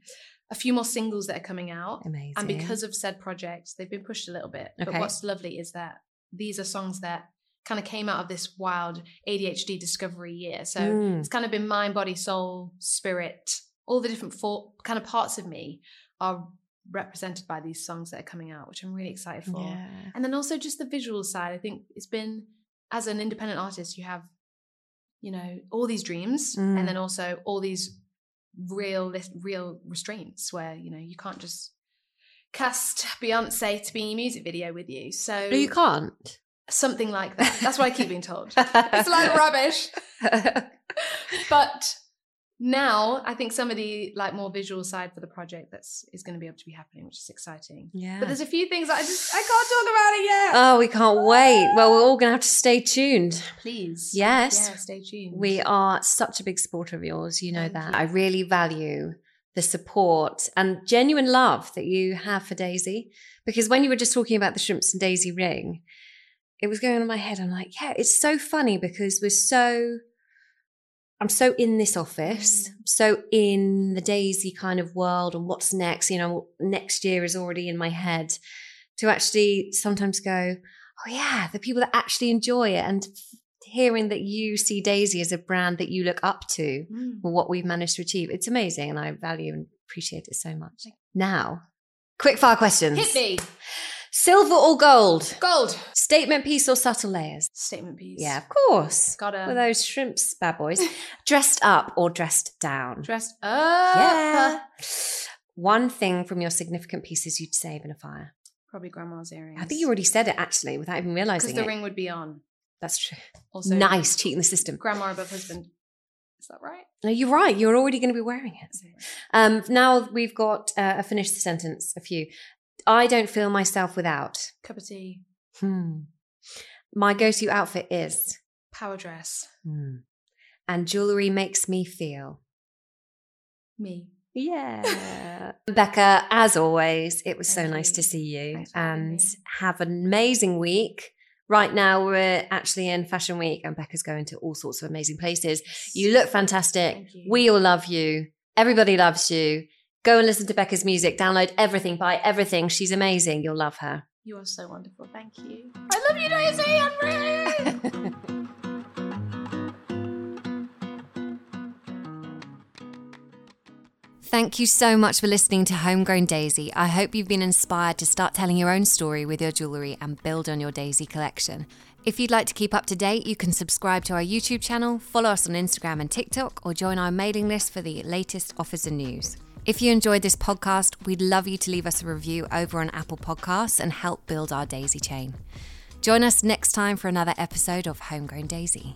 A few more singles that are coming out. Amazing. And because of said projects, they've been pushed a little bit. Okay. But what's lovely is that these are songs that kind of came out of this wild A D H D discovery year. So mm. it's kind of been mind, body, soul, spirit, all the different four kind of parts of me are represented by these songs that are coming out, which I'm really excited for. Yeah. And then also just the visual side. I think it's been, as an independent artist, you have, you know, all these dreams mm. and then also all these real, real restraints where, you know, you can't just cast Beyonce to be in your music video with you. So no, you can't. Something like that. That's what I keep being told. It's like rubbish. But now I think somebody like more visual side for the project that's is going to be able to be happening, which is exciting. Yeah. But there's a few things that I just I can't talk about it yet. Oh, we can't wait. Well, we're all going to have to stay tuned. Please. Yes. Yeah, stay tuned. We are such a big supporter of yours. You know Thank that. You. I really value the support and genuine love that you have for Daisy, because when you were just talking about the Shrimps and Daisy ring, it was going on in my head. I'm like, yeah, it's so funny because we're so, I'm so in this office, mm. so in the Daisy kind of world and what's next, you know, next year is already in my head, to actually sometimes go, oh yeah, the people that actually enjoy it, and hearing that you see Daisy as a brand that you look up to mm. for what we've managed to achieve. It's amazing, and I value and appreciate it so much. Now, quick fire questions. Hit me. Silver or gold? Gold. Statement piece or subtle layers? Statement piece. Yeah, of course. Gotta. With those shrimps, bad boys. Dressed up or dressed down? Dressed up. Yeah. One thing from your significant pieces you'd save in a fire? Probably grandma's earrings. I think you already said it actually without even realising it. Because the ring would be on. That's true. Also, nice, cheating the system. Grandma above husband. Is that right? No, you're right. You're already going to be wearing it. Um, now we've got uh, a finished sentence, a few. I don't feel myself without. Cup of tea. Hmm. My go-to outfit is? Power dress. Hmm. And jewellery makes me feel? Me. Yeah. BEKA, as always, it was Thank so you. nice to see you. Thanks and have an amazing week. Right now, we're actually in Fashion Week and BEKA's going to all sorts of amazing places. You look fantastic. Thank you. We all love you. Everybody loves you. Go and listen to BEKA's music. Download everything. Buy everything. She's amazing. You'll love her. You are so wonderful. Thank you. I love you, Daisy. I'm really... Thank you so much for listening to Homegrown Daisy. I hope you've been inspired to start telling your own story with your jewellery and build on your Daisy collection. If you'd like to keep up to date, you can subscribe to our YouTube channel, follow us on Instagram and TikTok, or join our mailing list for the latest offers and news. If you enjoyed this podcast, we'd love you to leave us a review over on Apple Podcasts and help build our Daisy chain. Join us next time for another episode of Homegrown Daisy.